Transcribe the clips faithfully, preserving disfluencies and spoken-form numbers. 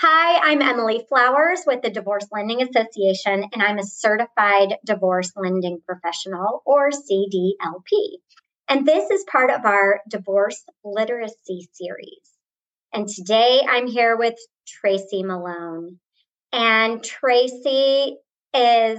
Hi, I'm Emile Flowers with the Divorce Lending Association, and I'm a Certified Divorce Lending Professional, or C D L P. And this is part of our Divorce Literacy series. And today I'm here with Tracy Malone. And Tracy is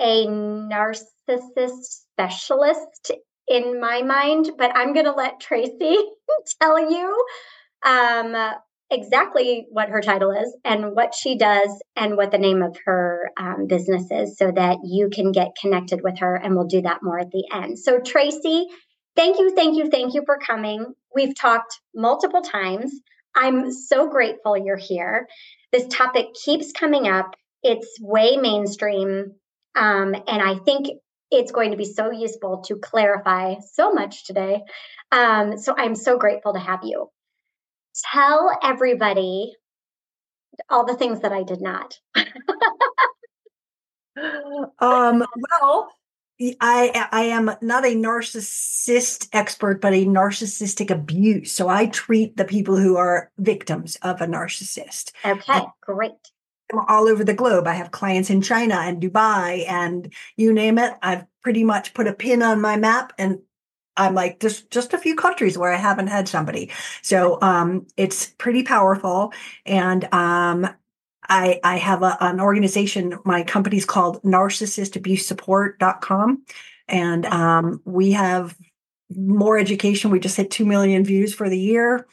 a narcissist specialist in my mind, but I'm going to let Tracy tell you um, exactly what her title is and what she does and what the name of her um, business is so that you can get connected with her. And we'll do that more at the end. So Tracy, thank you, thank you, thank you for coming. We've talked multiple times. I'm so grateful you're here. This topic keeps coming up. It's way mainstream. Um, and I think it's going to be so useful to clarify so much today. Um, so I'm so grateful to have you. Tell everybody all the things that I did not. um, well, I I am not a narcissist expert, but a narcissistic abuse. So I treat the people who are victims of a narcissist. Okay, great. I'm all over the globe. I have clients in China and Dubai and you name it. I've pretty much put a pin on my map and I'm like, just, just a few countries where I haven't had somebody. So um, it's pretty powerful. And um, I, I have a, an organization, my company's called Narcissist Abuse Support dot com. And um, we have more education. We just hit two million views for the year.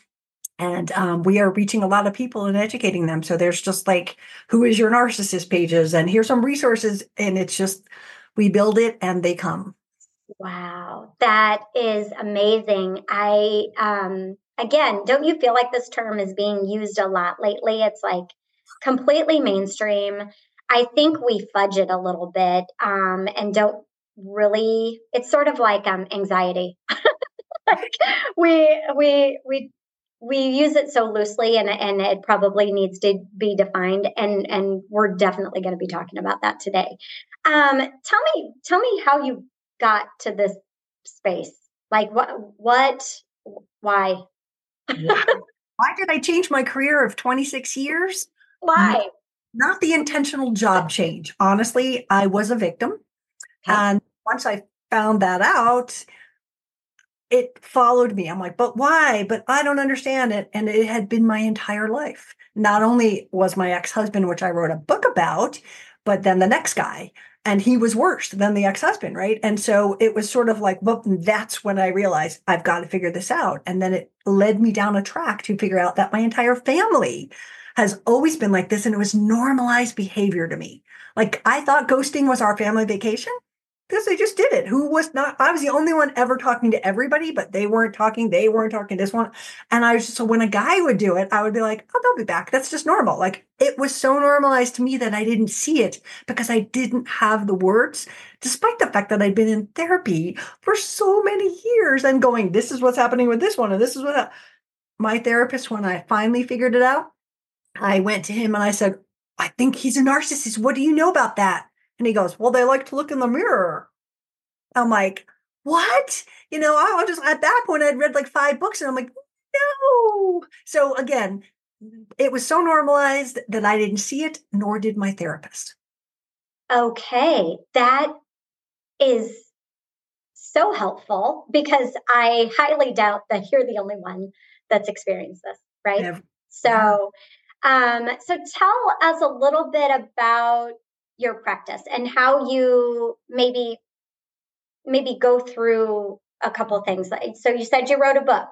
And um, we are reaching a lot of people and educating them. So there's just like, who is your narcissist pages? And here's some resources. And it's just, we build it and they come. Wow, that is amazing. I, um, again, don't you feel like this term is being used a lot lately? It's like completely mainstream. I think we fudge it a little bit um, and don't really, it's sort of like um, anxiety. like we, we, we, we use it so loosely and, and it probably needs to be defined. And, and we're definitely going to be talking about that today. Um, tell me, tell me how you got to this space? Like what, what, why? Why did I change my career of twenty-six years? Why? Not the intentional job change. Honestly, I was a victim. Okay. And once I found that out, it followed me. I'm like, but why? But I don't understand it. And it had been my entire life. Not only was my ex-husband, which I wrote a book about, but then the next guy. And he was worse than the ex-husband, right? And so it was sort of like, well, that's when I realized I've got to figure this out. And then it led me down a track to figure out that my entire family has always been like this. And it was normalized behavior to me. Like I thought ghosting was our family vacation because they just did it. Who was not, I was the only one ever talking to everybody, but they weren't talking. They weren't talking to this one. And I was just, so when a guy would do it, I would be like, oh, they'll be back. That's just normal. Like it was so normalized to me that I didn't see it because I didn't have the words, despite the fact that I'd been in therapy for so many years and going, this is what's happening with this one. And this is what I... my therapist, when I finally figured it out, I went to him and I said, I think he's a narcissist. What do you know about that? And he goes, well, they like to look in the mirror. I'm like, what? You know, I was just at that point, I'd read like five books and I'm like, no. So again, it was so normalized that I didn't see it, nor did my therapist. Okay. That is so helpful because I highly doubt that you're the only one that's experienced this, right? Yeah. So, um, so tell us a little bit about your practice and how you maybe, maybe go through a couple of things. So you said you wrote a book.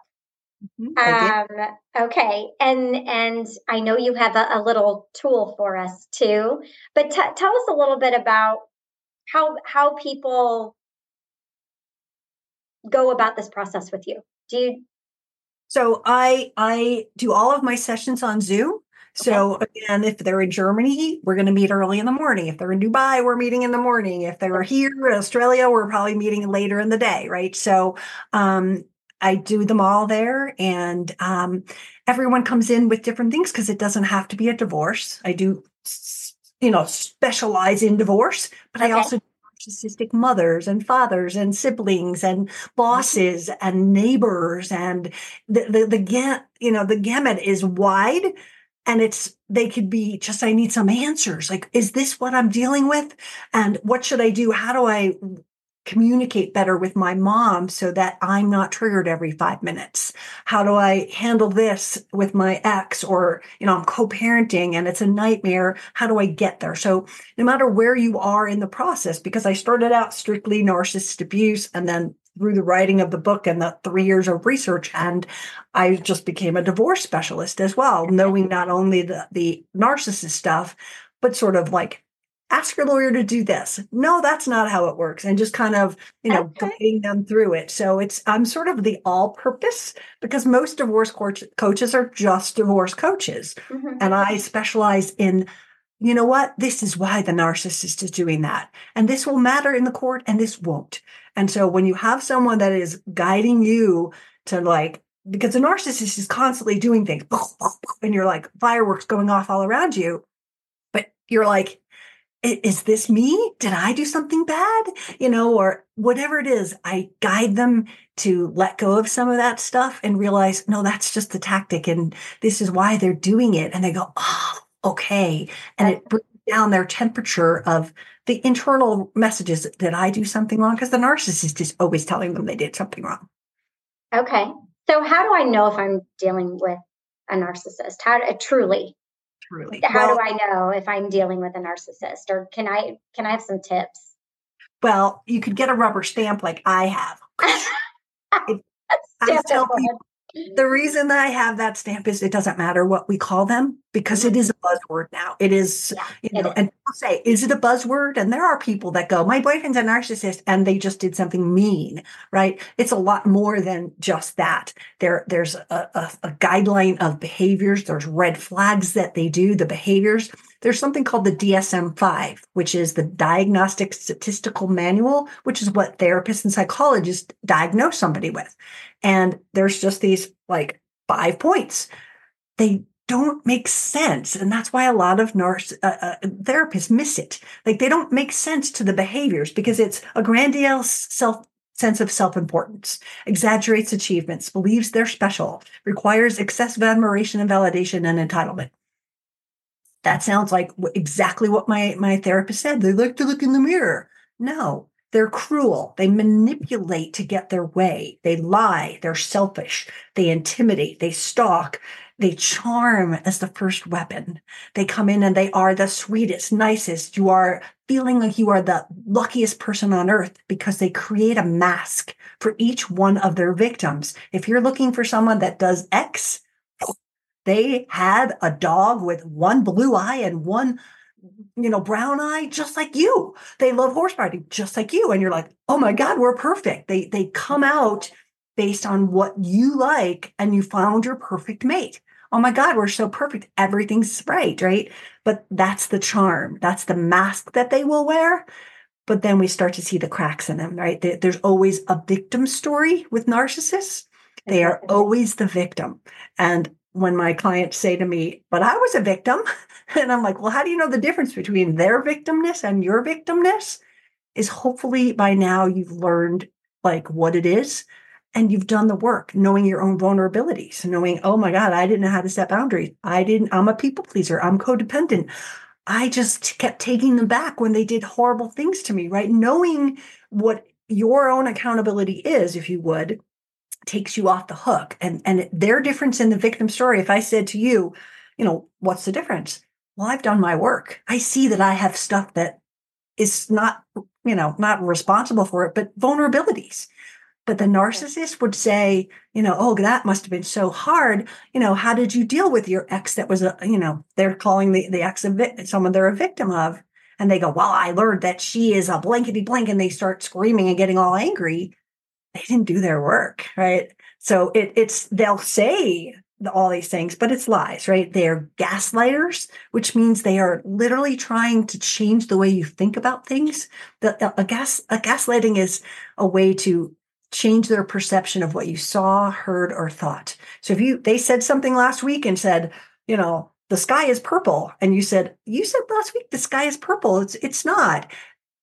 Mm-hmm, um, okay. And, and I know you have a, a little tool for us too, but t- tell us a little bit about how, how people go about this process with you. Do you? So I, I do all of my sessions on Zoom. So again, if they're in Germany, we're going to meet early in the morning. If they're in Dubai, we're meeting in the morning. If they're here in Australia, we're probably meeting later in the day, right? So um, I do them all there, and um, everyone comes in with different things because it doesn't have to be a divorce. I do, you know, specialize in divorce, but okay. I also do narcissistic mothers and fathers and siblings and bosses and neighbors, and the the, the ga- you know the gamut is wide. And it's, they could be just, I need some answers. Like, is this what I'm dealing with? And what should I do? How do I communicate better with my mom so that I'm not triggered every five minutes? How do I handle this with my ex? Or, you know, I'm co-parenting and it's a nightmare. How do I get there? So no matter where you are in the process, because I started out strictly narcissist abuse, and then through the writing of the book and the three years of research, and I just became a divorce specialist as well, knowing not only the, the narcissist stuff, but sort of like, ask your lawyer to do this. No, that's not how it works. And just kind of, you know, okay. guiding them through it. So it's, I'm sort of the all purpose, because most divorce coach, coaches are just divorce coaches. Mm-hmm. And I specialize in, you know what, this is why the narcissist is doing that. And this will matter in the court and this won't. And so when you have someone that is guiding you to, like, because the narcissist is constantly doing things and you're like fireworks going off all around you, but you're like, is this me? Did I do something bad? You know, or whatever it is, I guide them to let go of some of that stuff and realize, no, that's just the tactic. And this is why they're doing it. And they go, oh, okay. And it brings down their temperature of the internal messages that I do something wrong, because the narcissist is always telling them they did something wrong. Okay. So how do I know if I'm dealing with a narcissist? How uh, truly, truly, how well, do I know if I'm dealing with a narcissist, or can I, can I have some tips? Well, you could get a rubber stamp like I have. it, I tell people, the reason that I have that stamp is it doesn't matter what we call them, because it is a buzzword now. It is, yeah, you know, is. And people say, is it a buzzword? And there are people that go, my boyfriend's a narcissist and they just did something mean, right? It's a lot more than just that. There, there's a, a, a guideline of behaviors. There's red flags that they do, the behaviors. There's something called the D S M five, which is the Diagnostic Statistical Manual, which is what therapists and psychologists diagnose somebody with. And there's just these like five points. They don't make sense. And that's why a lot of nurse, uh, uh, therapists miss it. Like, they don't make sense to the behaviors because it's a grandiose self sense of self-importance, exaggerates achievements, believes they're special, requires excessive admiration and validation and entitlement. That sounds like exactly what my, my therapist said. They like to look in the mirror. No, they're cruel. They manipulate to get their way. They lie. They're selfish. They intimidate. They stalk. They charm as the first weapon. They come in and they are the sweetest, nicest. You are feeling like you are the luckiest person on earth because they create a mask for each one of their victims. If you're looking for someone that does X, they had a dog with one blue eye and one, you know, brown eye, just like you. They love horse riding, just like you. And you're like, oh my God, we're perfect. They they come out based on what you like, and you found your perfect mate. Oh my God, we're so perfect. Everything's right, right? But that's the charm. That's the mask that they will wear. But then we start to see the cracks in them, right? There's always a victim story with narcissists. They are always the victim. And when my clients say to me, but I was a victim, and I'm like, well, how do you know the difference between their victimness and your victimness? Is hopefully by now you've learned like what it is, and you've done the work, knowing your own vulnerabilities, knowing, oh my God, I didn't know how to set boundaries. I didn't, I'm a people pleaser. I'm codependent. I just kept taking them back when they did horrible things to me, right? Knowing what your own accountability is, if you would, takes you off the hook. And and their difference in the victim story, if I said to you, you know, what's the difference? Well, I've done my work. I see that I have stuff that is not, you know, not responsible for it, but vulnerabilities. But the narcissist would say, you know, oh, that must have been so hard. You know, how did you deal with your ex that was, a, you know, they're calling the, the ex a vi- someone they're a victim of. And they go, well, I learned that she is a blankety blank. And they start screaming and getting all angry. They didn't do their work, right? So it, it's, they'll say all these things, but it's lies, right? They are gaslighters, which means they are literally trying to change the way you think about things. The, a, gas, a gaslighting is a way to change their perception of what you saw, heard, or thought. So if you they said something last week and said, you know, the sky is purple, and you said, you said last week the sky is purple. It's it's not.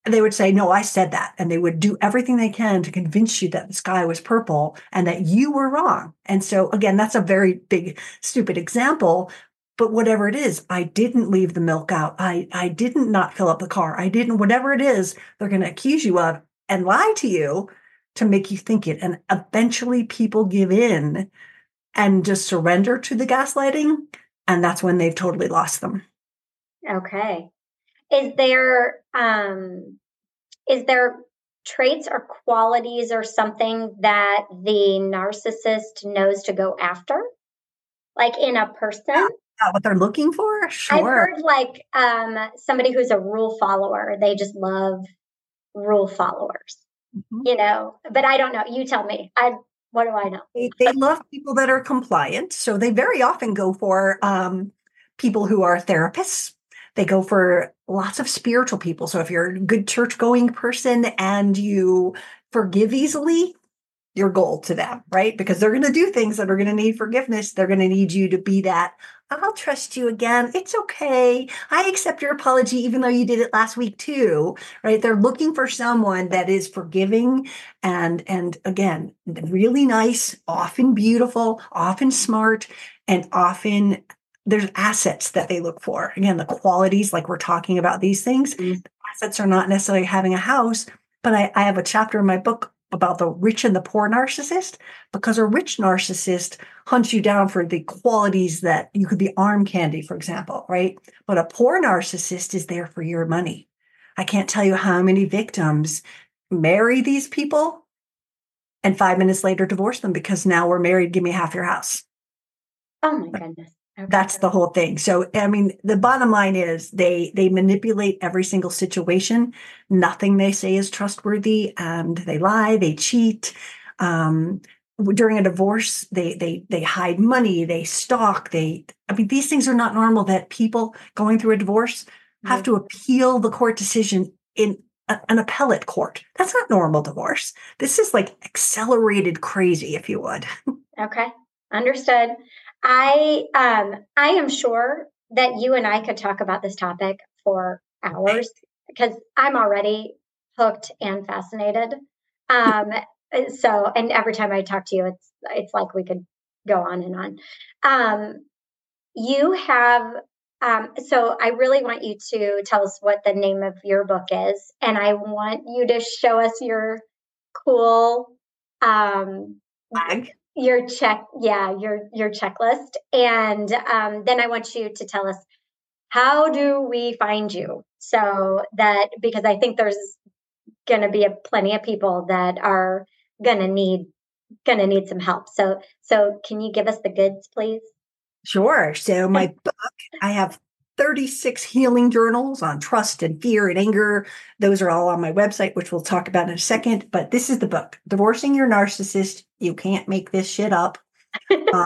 And they would say, no, I said that. And they would do everything they can to convince you that the sky was purple and that you were wrong. And so, again, that's a very big, stupid example. But whatever it is, I didn't leave the milk out. I, I didn't not fill up the car. I didn't, whatever it is, they're going to accuse you of and lie to you to make you think it. And eventually people give in and just surrender to the gaslighting. And that's when they've totally lost them. Okay. Is there um, is there traits or qualities or something that the narcissist knows to go after, like in a person? Yeah, yeah, what they're looking for? Sure. I've heard like um, somebody who's a rule follower. They just love rule followers, mm-hmm. you know. But I don't know. You tell me. I what do I know? They, they love people that are compliant, so they very often go for um, people who are therapists. They go for lots of spiritual people. So if you're a good church-going person and you forgive easily, you're gold to them, right? Because they're going to do things that are going to need forgiveness. They're going to need you to be that, I'll trust you again. It's okay. I accept your apology, even though you did it last week too, right? They're looking for someone that is forgiving and, and again, really nice, often beautiful, often smart, and often there's assets that they look for. Again, the qualities, like we're talking about these things, mm-hmm. the assets are not necessarily having a house, but I, I have a chapter in my book about the rich and the poor narcissist, because a rich narcissist hunts you down for the qualities that you could be arm candy, for example, right? But a poor narcissist is there for your money. I can't tell you how many victims marry these people and five minutes later divorce them because now we're married, give me half your house. Oh my goodness. Okay. That's the whole thing. So, I mean, the bottom line is they they manipulate every single situation. Nothing they say is trustworthy, and they lie, they cheat. Um, during a divorce, they they they hide money, they stalk. They, I mean, these things are not normal that people going through a divorce have to appeal the court decision in a, an appellate court. That's not normal divorce. This is like accelerated crazy, if you would. Okay, understood. I um I am sure that you and I could talk about this topic for hours because I'm already hooked and fascinated. Um so and every time I talk to you it's it's like we could go on and on. Um you have um so I really want you to tell us what the name of your book is, and I want you to show us your cool um flag. Your check, yeah, your your checklist, and um, then I want you to tell us how do we find you, so that because I think there's going to be a plenty of people that are going to need going to need some help. So, so can you give us the goods, please? Sure. So my book, I have thirty-six healing journals on trust and fear and anger. Those are all on my website, which we'll talk about in a second. But this is the book, Divorcing Your Narcissist. You can't make this shit up. um,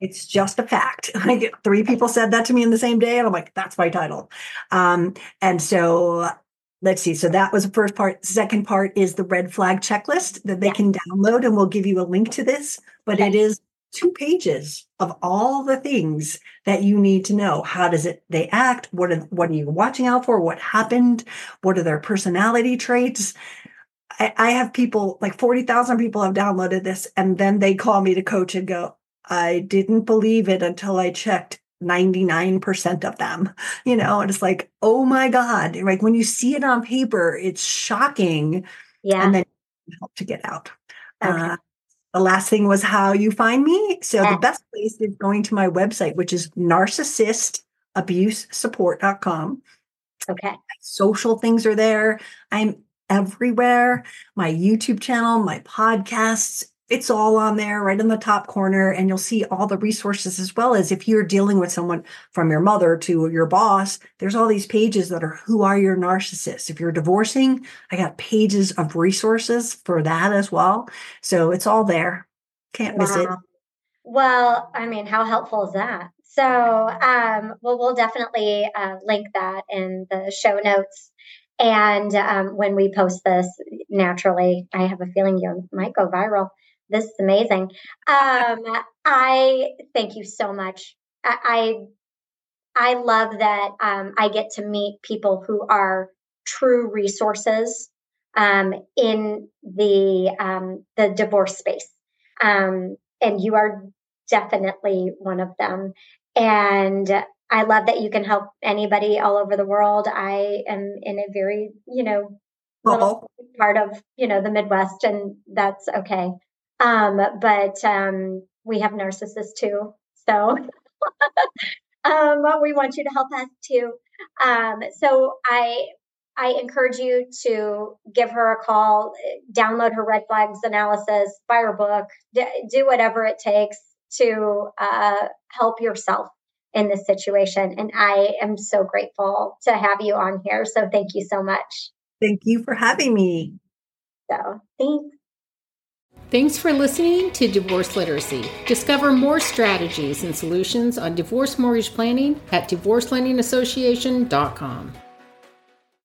it's just a fact. I get three people said that to me in the same day. And I'm like, that's my title. Um, and so let's see. So that was the first part. Second part is the red flag checklist that they yeah. can download. And we'll give you a link to this. But okay. It is two pages of all the things that you need to know. How does it, they act? What are, what are you watching out for? What happened? What are their personality traits? I, I have people, like forty thousand people have downloaded this, and then they call me to coach and go, I didn't believe it until I checked ninety-nine percent of them, you know, and it's like, oh my God. Like when you see it on paper, it's shocking. Yeah. And then you help to get out. Okay. Uh, The last thing was how you find me. So the best place is going to my website, which is Narcissist Abuse Support dot com. Okay. My social things are there. I'm everywhere. My YouTube channel, my podcasts, it's all on there right in the top corner. And you'll see all the resources, as well as if you're dealing with someone from your mother to your boss, there's all these pages that are who are your narcissists. If you're divorcing, I got pages of resources for that as well. So it's all there. Can't wow. miss it. Well, I mean, how helpful is that? So, um, well, we'll definitely uh, link that in the show notes. And um, when we post this, naturally, I have a feeling you might go viral. This is amazing. Um, I thank you so much. I I, I love that um, I get to meet people who are true resources um, in the um, the divorce space, um, and you are definitely one of them. And I love that you can help anybody all over the world. I am in a very, you know, little part of, you know, the Midwest, and that's okay. Um, but um, we have narcissists too. So um, we want you to help us too. Um, so I, I encourage you to give her a call, download her red flags analysis, buy her book, d- do whatever it takes to uh, help yourself in this situation. And I am so grateful to have you on here. So thank you so much. Thank you for having me. So thanks. Thanks for listening to Divorce Literacy. Discover more strategies and solutions on divorce mortgage planning at divorce lending association dot com.